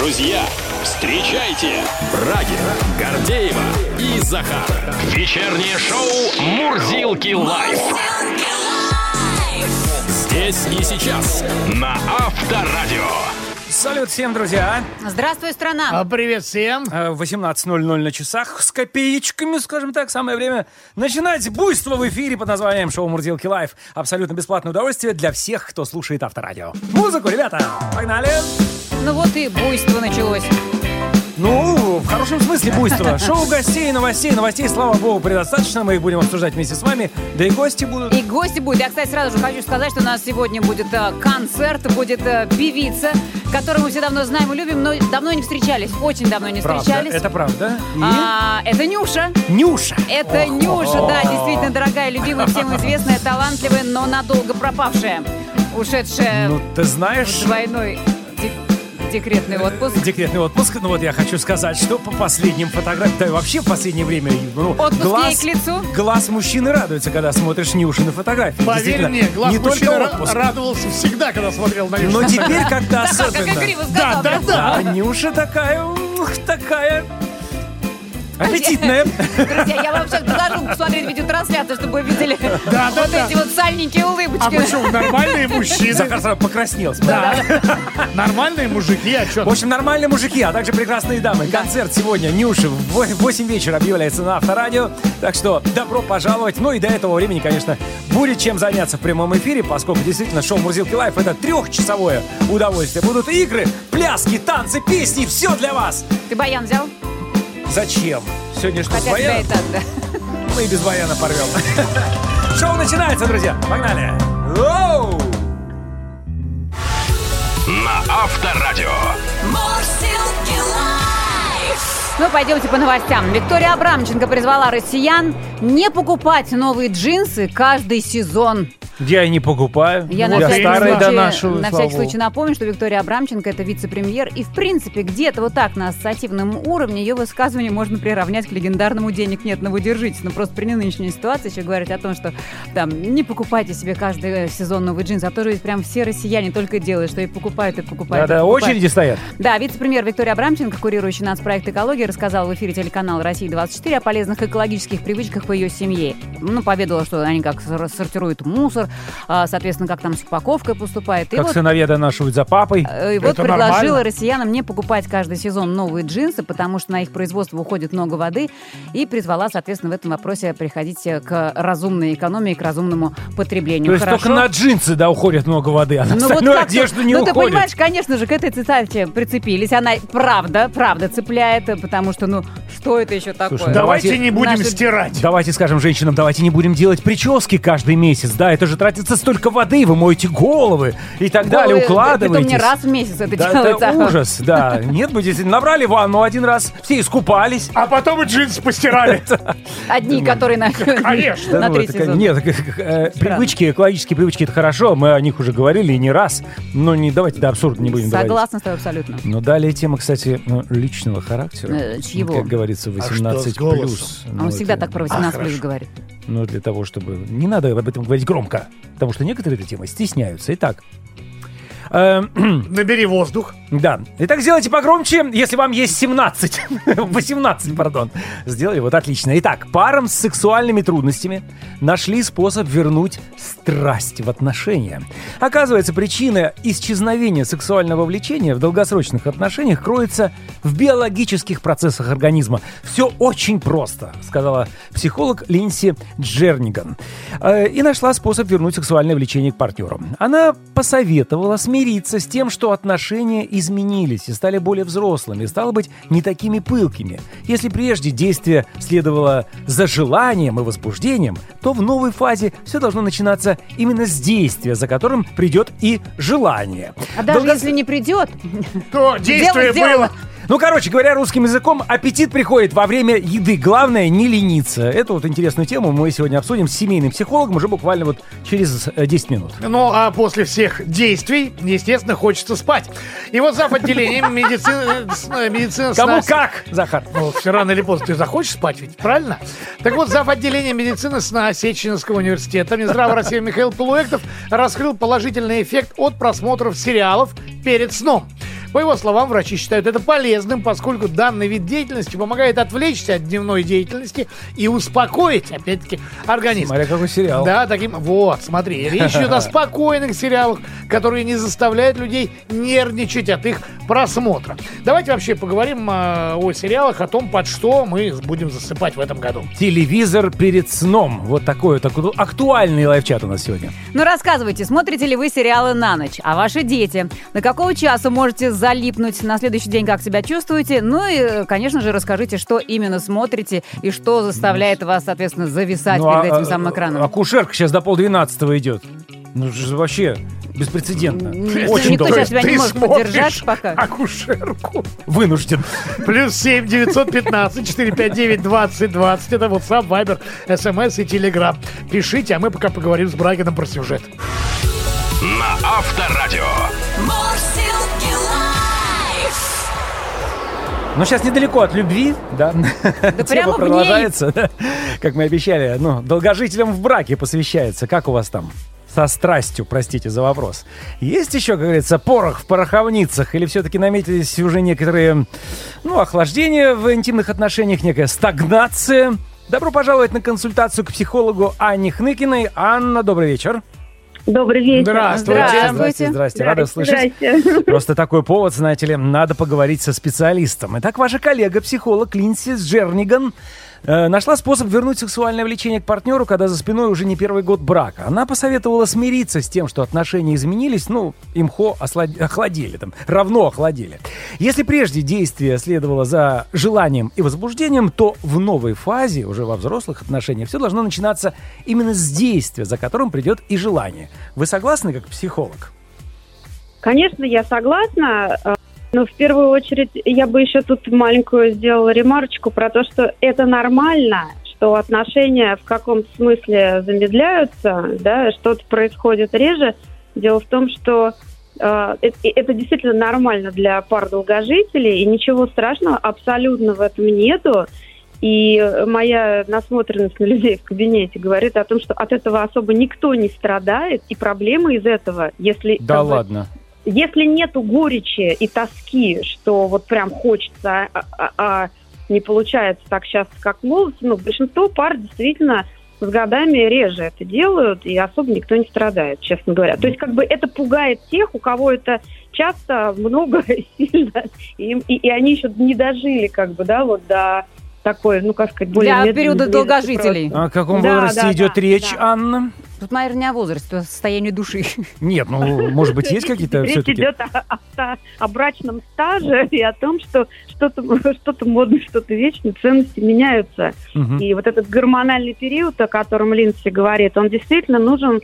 Друзья, встречайте Брагина, Гордеева и Захара. Вечернее шоу «Мурзилки лайф». Здесь и сейчас на Авторадио. Салют всем, друзья. Здравствуй, страна. Привет всем. 18:00 на часах. С копеечками, скажем так. Самое время начинать буйство в эфире под названием шоу «Мурзилки лайф». Абсолютно бесплатное удовольствие для всех, кто слушает Авторадио. Музыку, ребята, погнали. Ну вот и буйство началось. Ну, в хорошем смысле буйство. Шоу гостей, новостей, слава богу, предостаточно. Мы их будем обсуждать вместе с вами. Да и гости будут. Я, кстати, сразу же хочу сказать, что у нас сегодня будет концерт, будет певица, которую мы все давно знаем и любим, но давно не встречались. Очень давно не встречались. Это правда. Это Нюша. Это Нюша, да, действительно дорогая, любимая, всем известная, талантливая, но надолго пропавшая, ушедшая с войной. Декретный отпуск. Ну вот я хочу сказать, что по последним фотографиям, да и вообще в последнее время, глаз мужчины радуется, когда смотришь Нюшу на фотографии. Поверь мне, глаз мужчины радовался всегда, когда смотрел на Нюшу. Но теперь как-то особенно. Да. Нюша такая... аппетитная. Друзья, я вам сейчас предложу посмотреть видеотрансляцию, чтобы вы видели эти вот сальненькие улыбочки. А почему? Нормальные мужчины. Захар сразу покраснел. Да. Нормальные мужики, а что? В общем, нормальные мужики, а также прекрасные дамы. Да. Концерт сегодня Нюши в 8 вечера объявляется на Авторадио. Так что добро пожаловать. Ну и до этого времени, конечно, будет чем заняться в прямом эфире, поскольку действительно шоу «Мурзилки лайф» — это 3-часовое удовольствие. Будут игры, пляски, танцы, песни. Все для вас. Ты баян взял? Зачем? Сегодня что, баян? Мы и без баяна порвем. Шоу начинается, друзья. Погнали. Оу! На Авторадио. Ну, пойдемте по новостям. Виктория Абрамченко призвала россиян не покупать новые джинсы каждый сезон. Я и не покупаю. На всякий случай напомню, что Виктория Абрамченко — это вице-премьер. И, в принципе, где-то вот так на ассоциативном уровне ее высказывание можно приравнять к легендарному «денег нет, но вы держитесь». Но просто при нынешней ситуации еще говорить о том, что там не покупайте себе каждый сезон новые джинсы, а то же ведь прям все россияне только делают, что и покупают, и покупают. Да, очереди стоят. Да, вице-премьер Виктория Абрамченко, курирующий нацпроект «Экология», рассказала в эфире телеканала «Россия 24» о полезных экологических привычках в ее семье. Ну, поведала, что они как сортируют мусор, соответственно, как там с упаковкой поступает. Как вот, сыновья донашивают за папой. И вот предложила россиянам не покупать каждый сезон новые джинсы, потому что на их производство уходит много воды, и призвала, соответственно, в этом вопросе приходить к разумной экономии, к разумному потреблению. То есть только на джинсы, да, уходит много воды, а на остальную одежду не уходит. Ну, ты понимаешь, конечно же, к этой цитате прицепились. Она правда цепляет, потому что, что это еще такое? Слушай, давайте не будем стирать. Давайте скажем женщинам, давайте не будем делать прически каждый месяц, да, это же тратится столько воды, вы моете головы и так далее, укладываетесь. Притом не раз в месяц это делается. Это ужас, да. Нет, мы действительно набрали ванну один раз, все искупались. А потом и джинсы постирали. Одни, которые на третий сезон. Нет, экологические привычки — это хорошо, мы о них уже говорили и не раз, но давайте до абсурда не будем доводить. Согласна с тобой абсолютно. Но далее тема, кстати, личного характера. Чьего? Как говорится, 18+. Он всегда так про 18+ говорит. Но для того, чтобы... Не надо об этом говорить громко, потому что некоторые этой темы стесняются. Итак... Набери воздух. Да. Итак, сделайте погромче, если вам есть 18. Сделали, вот отлично. Итак, парам с сексуальными трудностями нашли способ вернуть страсть в отношения. Оказывается, причина исчезновения сексуального влечения в долгосрочных отношениях кроется в биологических процессах организма. Все очень просто, сказала психолог Линдси Джерниган. И нашла способ вернуть сексуальное влечение к партнеру. Она посоветовала сменить с тем, что отношения изменились и стали более взрослыми, стало быть, не такими пылкими. Если прежде действие следовало за желанием и возбуждением, то в новой фазе все должно начинаться именно с действия, за которым придет и желание. А даже если не придет, то действие было... Ну, короче говоря, русским языком, аппетит приходит во время еды. Главное, не лениться. Эту вот интересную тему мы сегодня обсудим с семейным психологом уже буквально вот через 10 минут. Ну, а после всех действий, естественно, хочется спать. И вот зав. Отделением медицины... Кому как, Захар? Ну, все рано или поздно ты захочешь спать ведь, правильно? Так вот, зав. Отделением медицины сна Сеченовского университета Минздрава России Михаил Полуэктов раскрыл положительный эффект от просмотров сериалов перед сном. По его словам, врачи считают это полезным, поскольку данный вид деятельности помогает отвлечься от дневной деятельности и успокоить, опять-таки, организм. Смотри, какой сериал. Да, таким... Вот, смотри. Речь идет о спокойных сериалах, которые не заставляют людей нервничать от их просмотра. Давайте вообще поговорим о сериалах, о том, под что мы будем засыпать в этом году. Телевизор перед сном. Вот такой вот актуальный лайфчат у нас сегодня. Ну, рассказывайте, смотрите ли вы сериалы на ночь, а ваши дети? До какого часа можете залипнуть? На следующий день как себя чувствуете? Ну и, конечно же, расскажите, что именно смотрите и что заставляет вас, соответственно, зависать перед этим самым экраном. Акушерка сейчас до 11:30 идет. Ну, вообще... Беспрецедентно. Очень долго. Никто тебя не может поддержать пока. Акушерку. Вынужден. Плюс 7-915-459-2020. Это WhatsApp, Viber, SMS и Telegram. Пишите, а мы пока поговорим с Брагином про сюжет. На Авторадио. Но сейчас недалеко от любви, да? Да прямо продолжается, да? Как мы обещали, ну, долгожителям в браке посвящается. Как у вас там? Со страстью, простите за вопрос. Есть еще, как говорится, порох в пороховницах? Или все-таки наметились уже некоторые, ну, охлаждения в интимных отношениях, некая стагнация? Добро пожаловать на консультацию к психологу Анне Хныкиной. Анна, добрый вечер. Добрый вечер. Здравствуйте. Здравствуйте. Рада слышать. Просто такой повод, знаете ли, надо поговорить со специалистом. Итак, ваша коллега-психолог Линдси Джерниган нашла способ вернуть сексуальное влечение к партнеру, когда за спиной уже не первый год брака. Она посоветовала смириться с тем, что отношения изменились, ну, имхо охладели, там, равно охладели. Если прежде действие следовало за желанием и возбуждением, то в новой фазе, уже во взрослых отношениях, все должно начинаться именно с действия, за которым придет и желание. Вы согласны, как психолог? Конечно, я согласна. Но в первую очередь я бы еще тут маленькую сделала ремарочку про то, что это нормально, что отношения в каком-то смысле замедляются, да, что-то происходит реже. Дело в том, что это действительно нормально для пар долгожителей, и ничего страшного абсолютно в этом нету. И моя насмотренность на людей в кабинете говорит о том, что от этого особо никто не страдает, и проблемы из этого, если... Да ладно. Если нету горечи и тоски, что вот прям хочется, не получается так часто, как молодцы, но большинство пар действительно с годами реже это делают, и особо никто не страдает, честно говоря. То есть как бы это пугает тех, у кого это часто, много, сильно, и они еще не дожили как бы, да, вот до такой, ну как сказать, более... Для периода долгожителей. О каком возрасте идет речь, Анна? Тут, наверное, не о возрасте, а о состоянии души. Нет, ну, может быть, есть какие-то все-таки... Речь идет о брачном стаже и о том, что что-то модное, что-то вечное, ценности меняются. Угу. И вот этот гормональный период, о котором Линдси говорит, он действительно нужен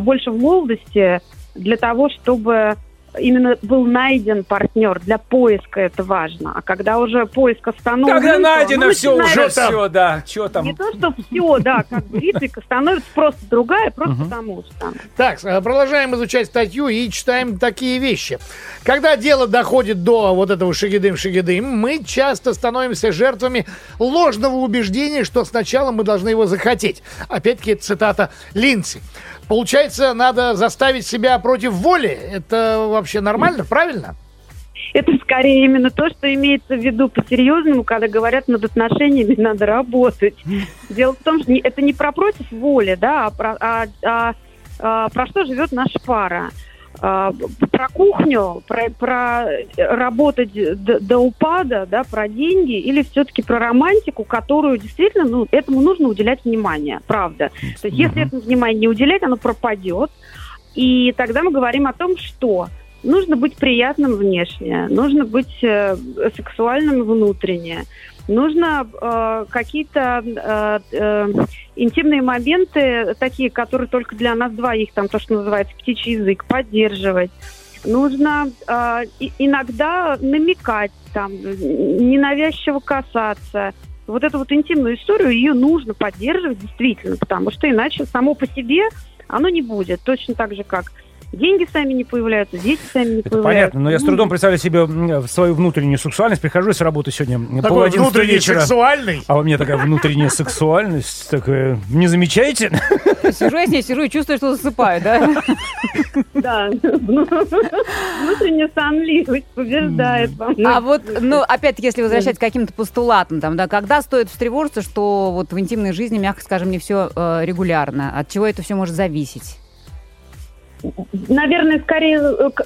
больше в молодости для того, чтобы именно был найден партнер. Для поиска это важно. А когда уже поиск остановится... Когда найдено все, уже все, да. Что там? Не то, что все, да, как бы ритмика становится просто другая, просто потому что... Так, продолжаем изучать статью и читаем такие вещи. Когда дело доходит до вот этого шигидым-шигидым, мы часто становимся жертвами ложного убеждения, что сначала мы должны его захотеть. Опять-таки, цитата Линдси. Получается, надо заставить себя против воли. Это вообще нормально, правильно? Это скорее именно то, что имеется в виду по-серьезному, когда говорят, над отношениями надо работать. Дело в том, что это не про против воли, да, про что живет наша пара. Про кухню, про работать до упада, да, про деньги, или все-таки про романтику, которую действительно, ну, этому нужно уделять внимание, правда. То есть если этому внимание не уделять, оно пропадет. И тогда мы говорим о том, что нужно быть приятным внешне, нужно быть сексуальным внутренне, нужно какие-то интимные моменты, такие, которые только для нас двоих, там то, что называется птичий язык, поддерживать. Нужно иногда намекать, там, ненавязчиво касаться. Вот эту вот интимную историю, ее нужно поддерживать действительно, потому что иначе само по себе оно не будет. Точно так же, как Деньги сами не появляются, дети сами не появляются. Понятно, но я с трудом представляю себе свою внутреннюю сексуальность. Прихожу с работы сегодня пол-одиннадцатого вечера. Сексуальный? А у меня такая внутренняя сексуальность. Такая, не замечаете? Сижу я с ней, сижу и чувствую, что засыпаю, да? Да. Внутренняя сонливость побеждает. А вот, ну, опять-таки, если возвращать к каким-то постулатам, там, да, когда стоит встревожиться, что вот в интимной жизни, мягко скажем, не все регулярно, от чего это все может зависеть? Наверное, скорее,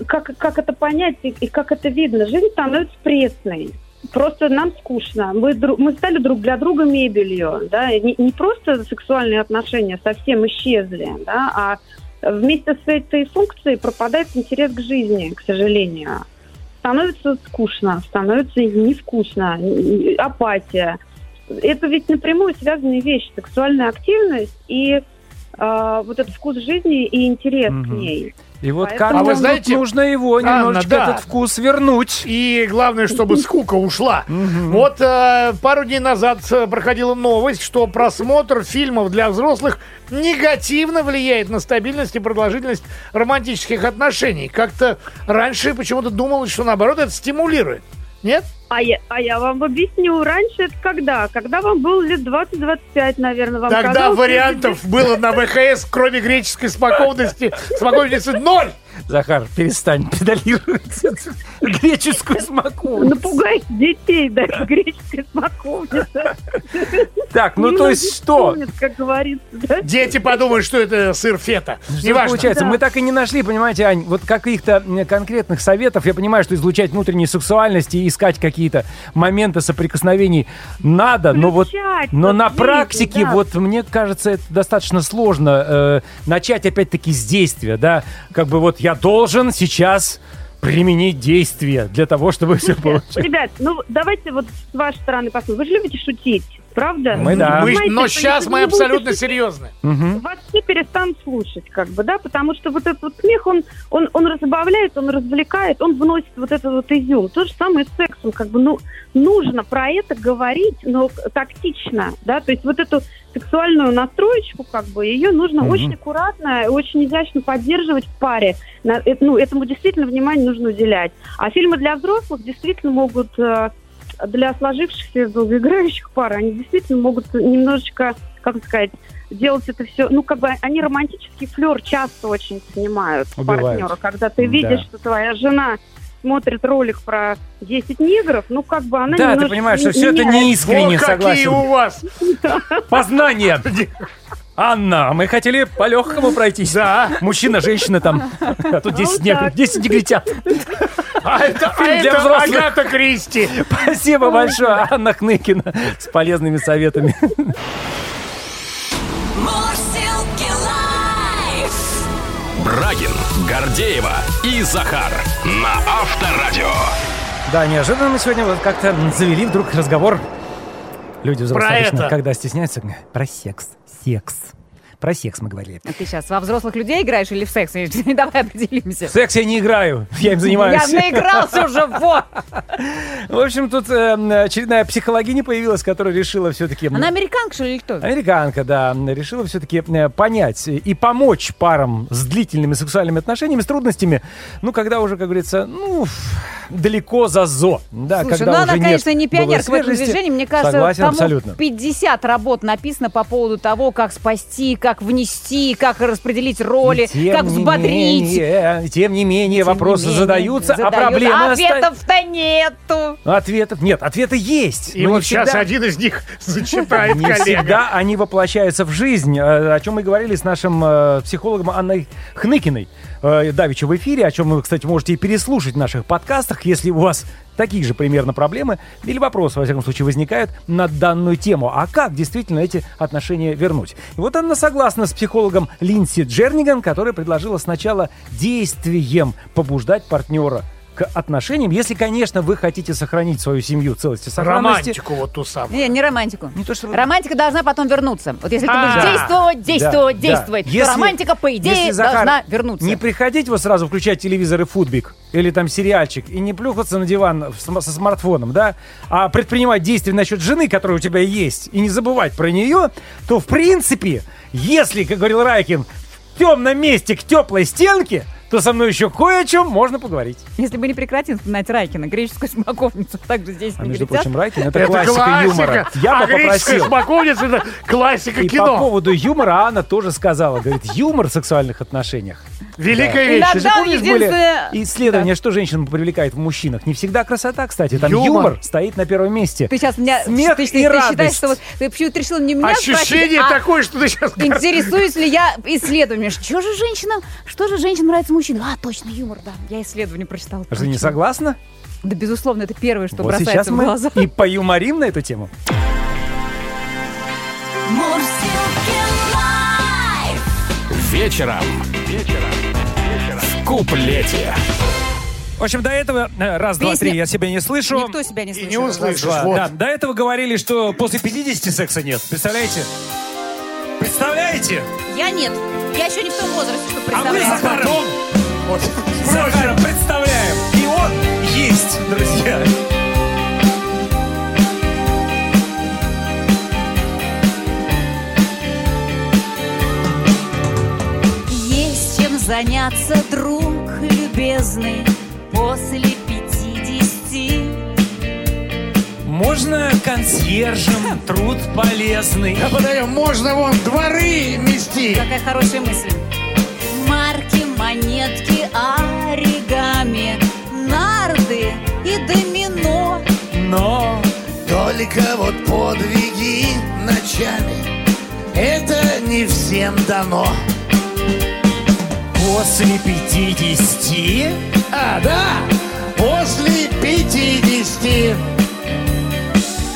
как это понять и как это видно. Жизнь становится пресной. Просто нам скучно. Мы стали друг для друга мебелью. Да? Не просто сексуальные отношения совсем исчезли, да? А вместе с этой функцией пропадает интерес к жизни, к сожалению. Становится скучно, становится невкусно, апатия. Это ведь напрямую связанные вещи. Сексуальная активность и... вот этот вкус жизни и интерес к ней. И вот поэтому... как-то нужно его немножечко этот вкус вернуть. И главное, чтобы скука ушла. Вот пару дней назад проходила новость, что просмотр фильмов для взрослых негативно влияет на стабильность и продолжительность романтических отношений. Как-то раньше почему-то думалось, что наоборот это стимулирует. Нет? А я вам объясню. Раньше это когда? Когда вам было лет 20-25, наверное, вам тогда казалось, вариантов что... было на ВХС, кроме греческой спокойности. Спокойности ноль! Захар, перестань педалировать греческую смоковницу. Напугай детей, да, греческая смоковница. Так, ну то есть что? Как говорится, да? Дети подумают, что это сыр фета. Неважно. Получается, мы так и не нашли, понимаете, Ань, вот каких-то конкретных советов. Я понимаю, что излучать внутренние сексуальности и искать какие-то моменты соприкосновений надо, но вот на практике, вот мне кажется, это достаточно сложно начать опять-таки с действия, да, как бы вот я должен сейчас применить действия для того, чтобы все получилось. Ребят, ну давайте вот с вашей стороны посмотрим. Вы же любите шутить, правда? Мы да. Понимаете, но сейчас мы абсолютно серьезны. Угу. Вас все перестанут слушать, как бы, да, потому что вот этот вот смех, он разбавляет, он развлекает, он вносит вот этот вот изюм. То же самое с сексом, как бы, ну, нужно про это говорить, но тактично, да, то есть вот эту сексуальную настроечку, как бы, ее нужно очень аккуратно, очень изящно поддерживать в паре. Ну, этому действительно внимание нужно уделять. А фильмы для взрослых действительно могут, для сложившихся долгоиграющих пар, они действительно могут немножечко, как сказать, делать это все... Ну, как бы они романтический флёр часто очень снимают партнера, когда ты видишь, что твоя жена... смотрит ролик про 10 негров, ну как бы она немножко... Да, ты понимаешь, что все это неискренне, согласен. Какие у вас познания! Анна, мы хотели по-легкому пройтись. Да. Мужчина, женщина там. А тут 10 негров, 10 негритят. А это Агата Кристи. Спасибо большое, Анна Хныкина, с полезными советами. Брагин, Гордеева и Захар на Авторадио. Да, неожиданно мы сегодня вот как-то завели вдруг разговор. Люди взрослые, обычно, когда стесняются, про секс. Про секс мы говорили. А ты сейчас во взрослых людей играешь или в секс? Давай определимся. В секс я не играю, я им занимаюсь. Я наигрался уже, вот. В общем, тут очередная психологиня появилась, которая решила все-таки... Она американка, что ли, или кто? Американка, да. Решила все-таки понять и помочь парам с длительными сексуальными отношениями, с трудностями, ну, когда уже, как говорится, ну, далеко за зо. Да, слушай, когда ну уже она, конечно, не пионерка в этом движении. Мне кажется, согласен, тому абсолютно. 50 работ написано по поводу того, как спасти, как внести, как распределить роли, как взбодрить. Тем не менее, вопросы задаются, а проблемы... Ответов-то нету. Ответов нет, ответы есть. И вот сейчас один из них зачитает коллега. Не всегда они воплощаются в жизнь, о чем мы говорили с нашим психологом Анной Хныкиной. Давича в эфире, о чем вы, кстати, можете и переслушать в наших подкастах, если у вас такие же примерно проблемы или вопросы, во всяком случае, возникают на данную тему. А как действительно эти отношения вернуть? И вот Анна согласна с психологом Линдси Джерниган, которая предложила сначала действием побуждать партнера к отношениям, если, конечно, вы хотите сохранить свою семью целость и сохранности. Романтику вот ту самую. Не романтику. Не то, что... Романтика должна потом вернуться. Вот если ты будешь действовать, то если, романтика, по идее, если, Захар, должна вернуться. Не приходить вот сразу включать телевизор и футбик, или там сериальчик, и не плюхаться на диван со смартфоном, да, а предпринимать действия насчет жены, которая у тебя есть, и не забывать про нее, то, в принципе, если, как говорил Райкин, в темном месте к теплой стенке... то со мной еще кое о чем можно поговорить. Если мы не прекратим вспоминать Райкина, греческую смоковницу также здесь не грядят. Между прочим, Райкин — это классика юмора. Я бы попросил. Смоковница — это классика кино. И по поводу юмора Анна тоже сказала. Говорит, юмор в сексуальных отношениях. Великая вещь. Ты же помнишь, были исследования, что женщин привлекает в мужчинах? Не всегда красота, кстати. Там юмор стоит на первом месте. Ты сейчас меня... Смех и радость. Ты почему-то решила не меня спросить. Ощущение такое, что ты сейчас... Интересуюсь ли я исследованием? Что же женщинам нравится мужчинам? А, точно, юмор, да. Я исследование прочитала. А ты не согласна? Да, безусловно, это первое, что бросается в глаза. Вот сейчас мы и поюморим на эту тему. Вечером. В куплете. В общем, до этого... Раз, песня. Два, три, я себя не слышу. Никто себя не слышал. И не услышал. Вот. Да, до этого говорили, что после 50 секса нет. Представляете? Я нет. Я еще не в том возрасте, что представляю. А мы Захаром представляем. И он есть, друзья. Есть чем заняться, друг любезный, после 50. Можно консьержем труд полезный. Я подаю, можно вон дворы мести. Какая хорошая мысль. Марки, монетки, оригами, нарды и домино. Но только вот подвиги ночами — это не всем дано. После 50? А, да! После 50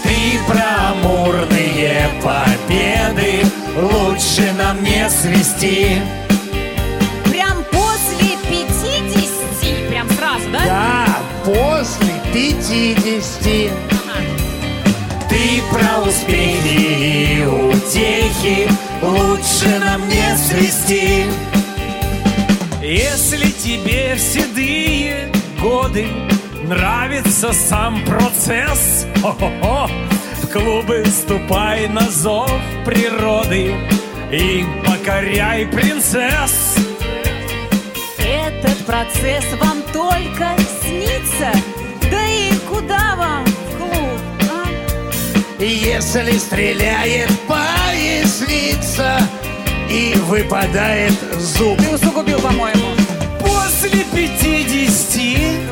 ты про амурные победы лучше нам не свести. Прям после 50? Прям сразу, да? Да, после 50. Ага. Ты про успехи и утехи лучше нам не свести. Если тебе в седые годы нравится сам процесс, в клубы ступай на зов природы и покоряй принцесс. Этот процесс вам только снится, да и куда вам в клуб, а? Если стреляет поясница и выпадает зуб. Ты усугубил, по-моему. После 50.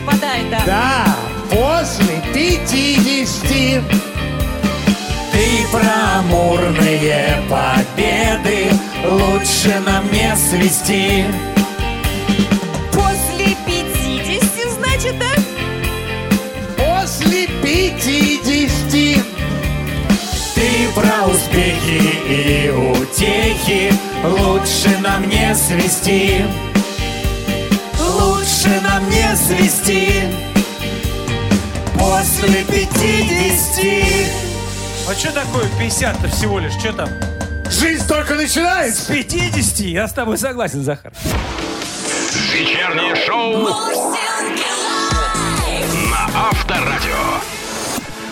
Выпадает, да. Да, после 50. Ты про амурные победы лучше нам не свести. После 50, значит, да? После 50. Ты про успехи и утехи лучше нам не свести. Лучше нам не свести. После 50. А что такое 50-то всего лишь? Что там? Жизнь только начинается. С 50. Я с тобой согласен, Захар. Вечернее шоу на Авторадио.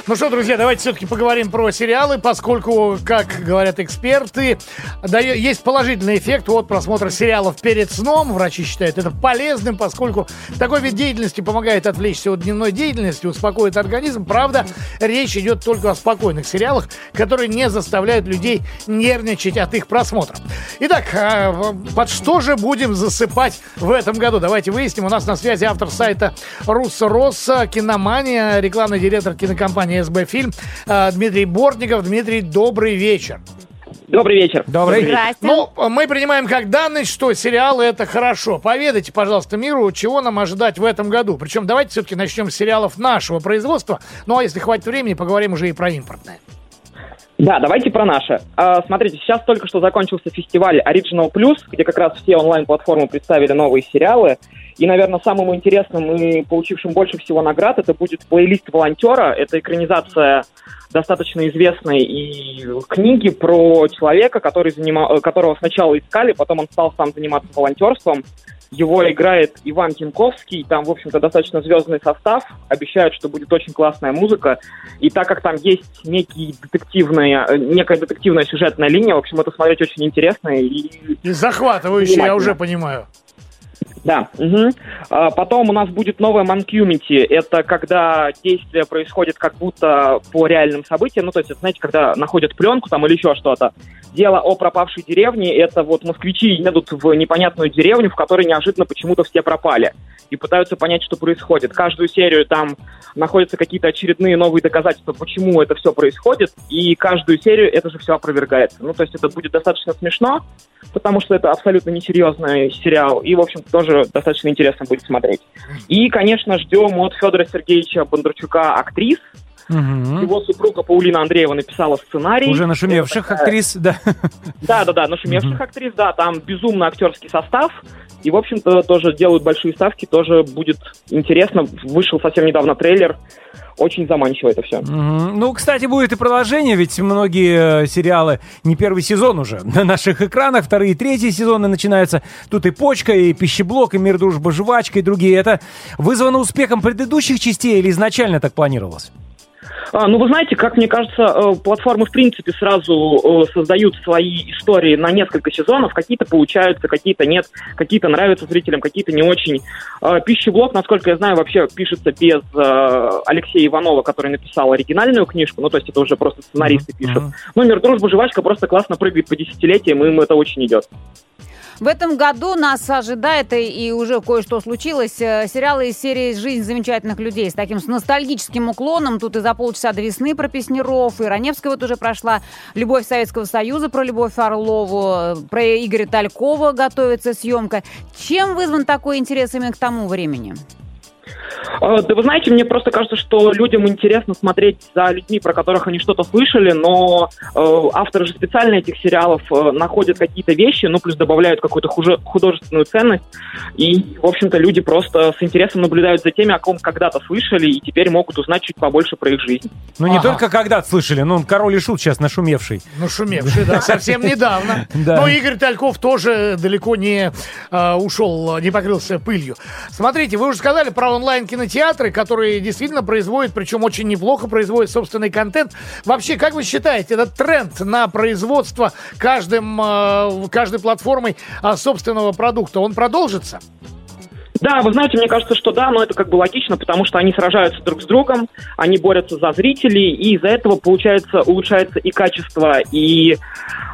Ну что, друзья, давайте все-таки поговорим про сериалы, поскольку, как говорят эксперты, есть положительный эффект от просмотра сериалов перед сном. Врачи считают это полезным, поскольку такой вид деятельности помогает отвлечься от дневной деятельности, успокоит организм. Правда, речь идет только о спокойных сериалах, которые не заставляют людей нервничать от их просмотра. Итак, под что же будем засыпать в этом году? Давайте выясним. У нас на связи автор сайта «Руссо-Россо», «Киномания», рекламный директор кинокомпании «СБ фильм» Дмитрий Бортников. Дмитрий, добрый вечер. Добрый вечер. Добрый вечер. Ну, мы принимаем как данность, что сериалы — это хорошо. Поведайте, пожалуйста, миру, чего нам ожидать в этом году. Причем давайте все-таки начнем с сериалов нашего производства. Ну, а если хватит времени, поговорим уже и про импортное. Да, давайте про наше. Смотрите, сейчас только что закончился фестиваль Original Plus, где как раз все онлайн-платформы представили новые сериалы. И, наверное, самым интересным и получившим больше всего наград это будет плейлист «Волонтёра». Это экранизация достаточно известной и книги про человека, которого сначала искали, потом он стал сам заниматься волонтерством. Его играет Иван Тиньковский, там, в общем-то, достаточно звездный состав. Обещают, что будет очень классная музыка. И так как там есть некая детективная сюжетная линия, в общем, это смотреть очень интересно и захватывающе, я уже понимаю. Да. Угу. Потом у нас будет новое Mancuity. Это когда действие происходит как будто по реальным событиям. Ну, то есть, знаете, когда находят пленку там или еще что-то. Дело о пропавшей деревне. Это вот москвичи едут в непонятную деревню, в которой неожиданно почему-то все пропали. И пытаются понять, что происходит. Каждую серию там находятся какие-то очередные новые доказательства, почему это все происходит. И каждую серию это же все опровергается. Ну, то есть, это будет достаточно смешно, потому что это абсолютно несерьезный сериал. И, в общем-то, тоже достаточно интересно будет смотреть. И, конечно, ждем от Федора Сергеевича Бондарчука «Актрис». Угу. Его супруга Паулина Андреева написала сценарий. Уже нашумевших такая... актрис, да. Да-да-да, нашумевших актрис, да. Там безумно актерский состав. И, в общем-то, тоже делают большие ставки. Тоже будет интересно. Вышел совсем недавно трейлер. Очень заманчиво это все. Ну, кстати, будет и продолжение, ведь многие сериалы не первый сезон уже на наших экранах, вторые и третьи сезоны начинаются. Тут и «Почка», и «Пищеблок», и «Мир, Дружба, Жвачка», и другие. Это вызвано успехом предыдущих частей или изначально так планировалось? Ну, вы знаете, как мне кажется, платформы, в принципе, сразу создают свои истории на несколько сезонов. Какие-то получаются, какие-то нет, какие-то нравятся зрителям, какие-то не очень. «Пищеблок», насколько я знаю, вообще пишется без Алексея Иванова, который написал оригинальную книжку. Ну, то есть это уже просто сценаристы пишут. Ну, «Мир, Дружба, Жвачка» просто классно прыгает по десятилетиям, им это очень идет. В этом году нас ожидает, и уже кое-что случилось, сериалы из серии «Жизнь замечательных людей» с таким с ностальгическим уклоном. Тут и «За полчаса до весны» про Песняров, и Раневская вот уже прошла, «Любовь Советского Союза» про Любовь Орлову, про Игоря Талькова готовится съемка. Чем вызван такой интерес именно к тому времени? Да вы знаете, мне просто кажется, что людям интересно смотреть за людьми, про которых они что-то слышали, но авторы же специально этих сериалов находят какие-то вещи, ну плюс добавляют какую-то художественную ценность, и, в общем-то, люди просто с интересом наблюдают за теми, о ком когда-то слышали, и теперь могут узнать чуть побольше про их жизнь. Ну не только когда-то слышали, но он «Король и Шут» сейчас нашумевший. Нашумевший, да, совсем недавно. Но Игорь Тальков тоже далеко не ушел, не покрылся пылью. Смотрите, вы уже сказали про онлайн-кинотеатры, которые действительно производят, причем очень неплохо производят собственный контент. Вообще, как вы считаете, этот тренд на производство каждой платформой собственного продукта, он продолжится? Да, вы знаете, мне кажется, что да, но это как бы логично, потому что они сражаются друг с другом, они борются за зрителей, и из-за этого, получается, улучшается и качество, и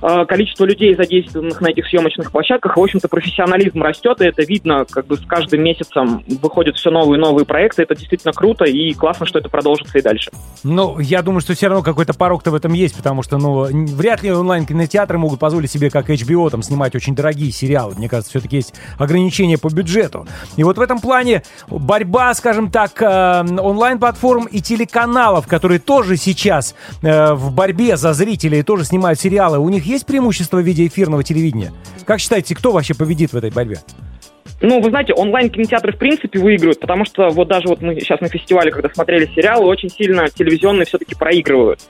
количество людей, задействованных на этих съемочных площадках. В общем-то, профессионализм растет, и это видно, как бы с каждым месяцем выходят все новые и новые проекты. Это действительно круто, и классно, что это продолжится и дальше. Ну, я думаю, что все равно какой-то порог-то в этом есть, потому что, ну, вряд ли онлайн-кинотеатры могут позволить себе, как HBO, там, снимать очень дорогие сериалы. Мне кажется, все-таки есть ограничения по бюджету. И вот в этом плане борьба, скажем так, онлайн-платформ и телеканалов, которые тоже сейчас в борьбе за зрителей, тоже снимают сериалы, у них есть преимущество в виде эфирного телевидения? Как считаете, кто вообще победит в этой борьбе? Ну, вы знаете, онлайн-кинотеатры в принципе выигрывают, потому что вот даже вот мы сейчас на фестивале, когда смотрели сериалы, очень сильно телевизионные все-таки проигрывают.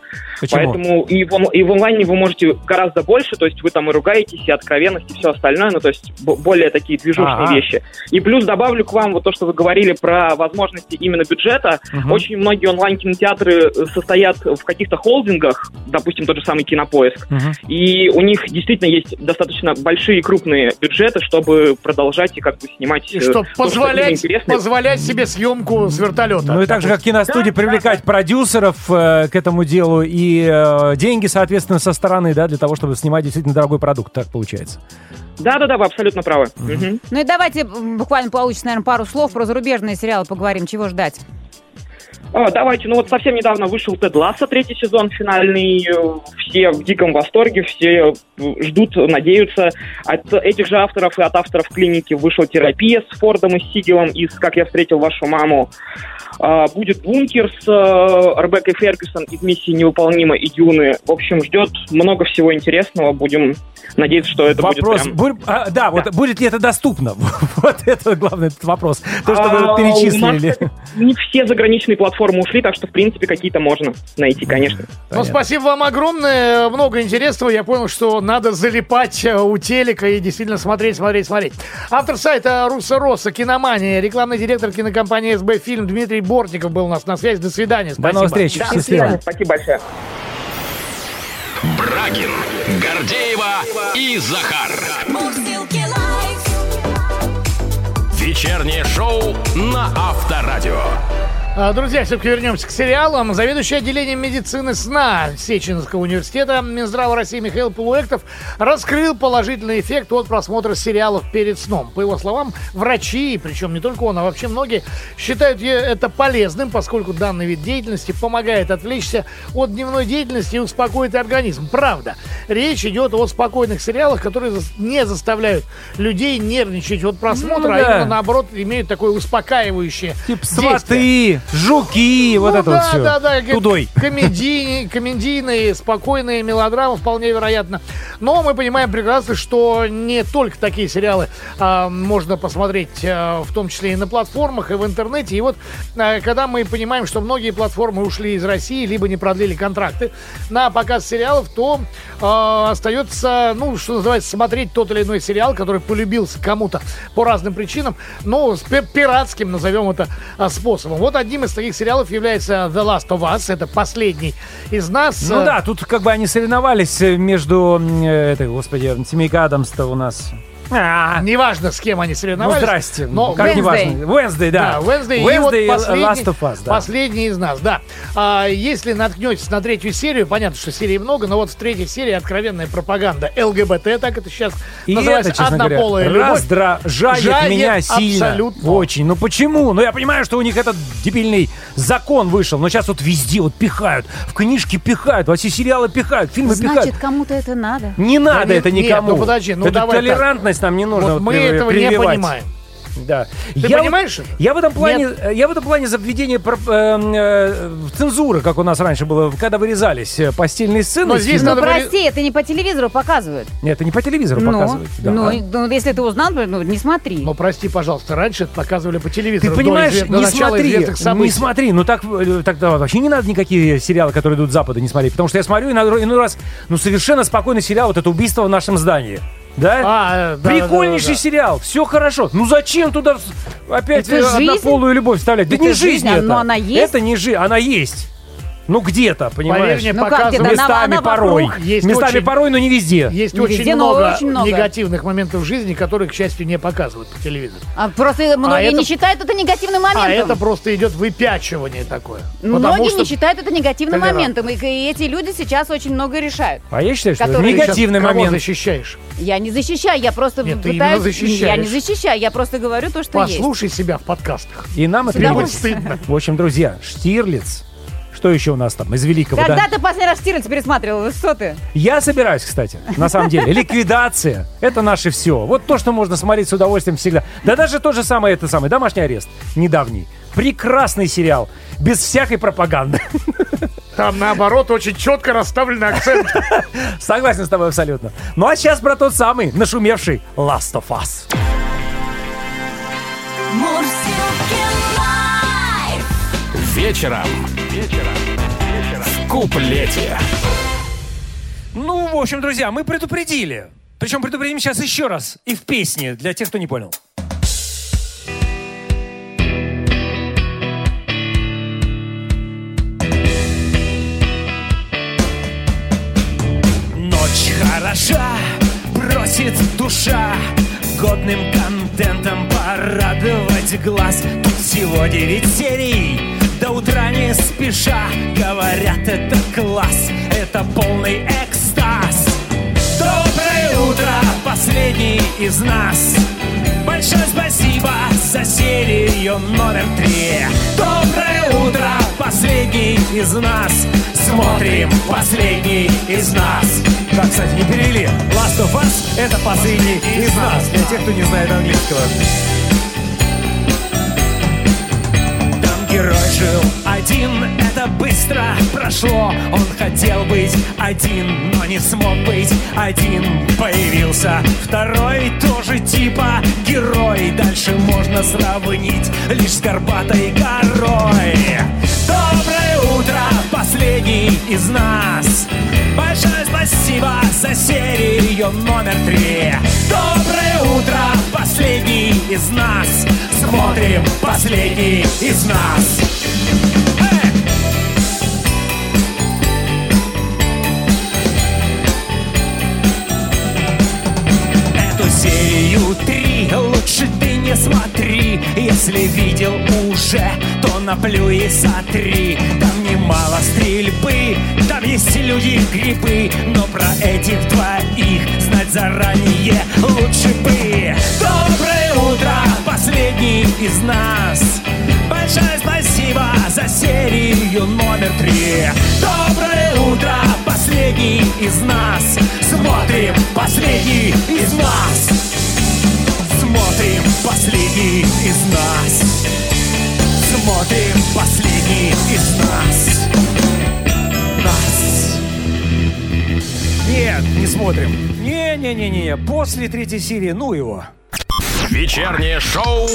Почему? Поэтому и в онлайне вы можете гораздо больше, то есть вы там и ругаетесь, и откровенность, и все остальное, ну, то есть более такие движущие вещи. И плюс добавлю к вам вот то, что вы говорили про возможности именно бюджета. Очень многие онлайн-кинотеатры состоят в каких-то холдингах, допустим, тот же самый «Кинопоиск», и у них действительно есть достаточно большие крупные бюджеты, чтобы продолжать и как снимать, и чтобы позволять себе съемку с вертолета. Ну и так же, как киностудии, привлекать продюсеров к этому делу и деньги, соответственно, со стороны, да, для того, чтобы снимать действительно дорогой продукт. Так получается. Да-да-да, вы абсолютно правы. Ну и давайте буквально получится, наверное, пару слов про зарубежные сериалы поговорим. Чего ждать? Давайте, ну вот совсем недавно вышел «Тед Лассо», третий сезон финальный, все в диком восторге, все ждут, надеются. От этих же авторов и от авторов «Клиники» вышла «Терапия» с Фордом и Сигелом из «Как я встретил вашу маму». Будет «Бункер» с Ребеккой Фергюсон из «Миссии невыполнима» и «Дюны». В общем, ждет много всего интересного. Будем надеяться, что это будет прям... да, вот будет ли это доступно? Вот это главный вопрос. То, что вы перечислили. Не все заграничные платформы ушли, так что, в принципе, какие-то можно найти, конечно. Ну, спасибо вам огромное. Много интересного. Я понял, что надо залипать у телека и действительно смотреть. Автор сайта «Руссо-Россо», «Киномания», рекламный директор кинокомпании «СБ фильм» Дмитрий Бортников был у нас на связи. До свидания. Спасибо. До новых встреч. Да, счастливо. Спасибо большое. Брагин, Гордеева и Захар. Мурзилки лайф. вечернее шоу на Авторадио. Друзья, все-таки вернемся к сериалам. Заведующий отделением медицины сна Сеченовского университета Минздрава России Михаил Полуэктов раскрыл положительный эффект от просмотра сериалов перед сном. По его словам, врачи, причем не только он, а вообще многие, считают это полезным, поскольку данный вид деятельности помогает отвлечься от дневной деятельности и успокоить организм. Правда, речь идет о спокойных сериалах, которые не заставляют людей нервничать от просмотра, а именно наоборот имеют такое успокаивающее действие. Жуки, вот это вот все. Тудой. Комедийные, спокойные мелодрамы, вполне вероятно. Но мы понимаем прекрасно, что не только такие сериалы можно посмотреть, в том числе и на платформах, и в интернете. И вот, когда мы понимаем, что многие платформы ушли из России, либо не продлили контракты на показ сериалов, то остается, ну, что называется, смотреть тот или иной сериал, который полюбился кому-то по разным причинам, но с пиратским, назовем это, способом. Вот одним из таких сериалов является The Last of Us. Это последний из нас. Ну да, тут как бы они соревновались между... Семейка Адамс-то у нас... Неважно, с кем они соревновались. Ну, здрасте. Уэнсдэй, да. Уэнсдэй и Last of Us, да. Последний из нас, да. Если наткнетесь на третью серию, понятно, что серий много, но вот в третьей серии откровенная пропаганда ЛГБТ, так это сейчас и называется, это, однополая говоря, любовь. Раздражает меня сильно. Абсолютно. Очень. Ну почему? Ну я понимаю, что у них этот дебильный закон вышел, но сейчас вот везде вот пихают, в книжки пихают, во все сериалы пихают, фильмы пихают. Значит, кому-то это надо. Не надо это никому. Нет, ну подожди, ну давай так. Толерантность нам не нужно. Вот мы этого не понимаем. Да. Ты понимаешь? Я в этом плане за введение цензуры, как у нас раньше было, когда вырезались постельные сцены. Но здесь надо... прости, это не по телевизору показывают. Нет, это не по телевизору показывают. Да. Ну, если ты узнал, не смотри. Но прости, пожалуйста, раньше это показывали по телевизору. Ты понимаешь, не смотри. Ну так да, вообще не надо никакие сериалы, которые идут с Запада, не смотреть. Потому что я смотрю иной раз, ну совершенно спокойный сериал, вот это «Убийство в нашем здании». Да? Прикольнейший сериал, все хорошо. Ну зачем туда опять однополую любовь вставлять? Да это не жизнь, это. Она есть? Это не жизнь, она есть. Ну где-то, понимаешь? Поверь мне, показывают местами порой. Местами порой, но не везде. Есть очень много негативных моментов в жизни, которые, к счастью, не показывают по телевизору. Просто многие не считают это негативным моментом. А это просто идет выпячивание такое. Многие не считают это негативным моментом. И эти люди сейчас очень много решают. А я считаю, что это негативный момент. Кого защищаешь? Я не защищаю, я просто пытаюсь... Я не защищаю, я просто говорю то, что есть. Послушай себя в подкастах. И нам это будет стыдно. В общем, друзья, Штирлиц... Что еще у нас там из великого? Когда ты последний раз «Штирлиц» пересматривал? Что ты? Я собираюсь, кстати, на самом деле. «Ликвидация» — это наше все. Вот то, что можно смотреть с удовольствием всегда. Да даже то же самое, это самое «Домашний арест» недавний. Прекрасный сериал. Без всякой пропаганды. Там, наоборот, очень четко расставлены акценты. Согласен с тобой абсолютно. Ну а сейчас про тот самый нашумевший «Last of Us». Вечером. В куплете. Ну, в общем, друзья, мы предупредили. Причем предупредим сейчас еще раз. И в песне, для тех, кто не понял. Ночь хороша, просит душа. Годным контентом порадовать глаз. Тут всего 9 серий. До утра не спеша, говорят, это класс, это полный экстаз. Доброе утро, последний из нас. Большое спасибо за серию номер 3. Доброе утро, последний из нас. Смотрим последний из нас. Да, кстати, не перевели. Last of Us — это последний из нас. Для тех, кто не знает английского. Герой жил один, это быстро прошло. Он хотел быть один, но не смог быть один. Появился второй, тоже типа герой. Дальше можно сравнить лишь с горбатой горой. Доброе утро, последний из нас. Большое спасибо за серию номер 3. Доброе утро, последний из нас. Смотрим последний из нас. Эту серию 3 лучше ты не смотри, если видел уже, то наплюй и сотри. Там немало стрельбы, там есть люди и грибы, но про этих двоих знать заранее лучше бы. Доброе утро, последний из нас. Большое спасибо за серию номер 3. Доброе утро, последний из нас. Смотрим последний из нас. Смотрим последний из нас. Смотрим последний из нас. Нас. Нет, не смотрим. Не-не-не-не. После 3-й серии ну его. Вечернее шоу.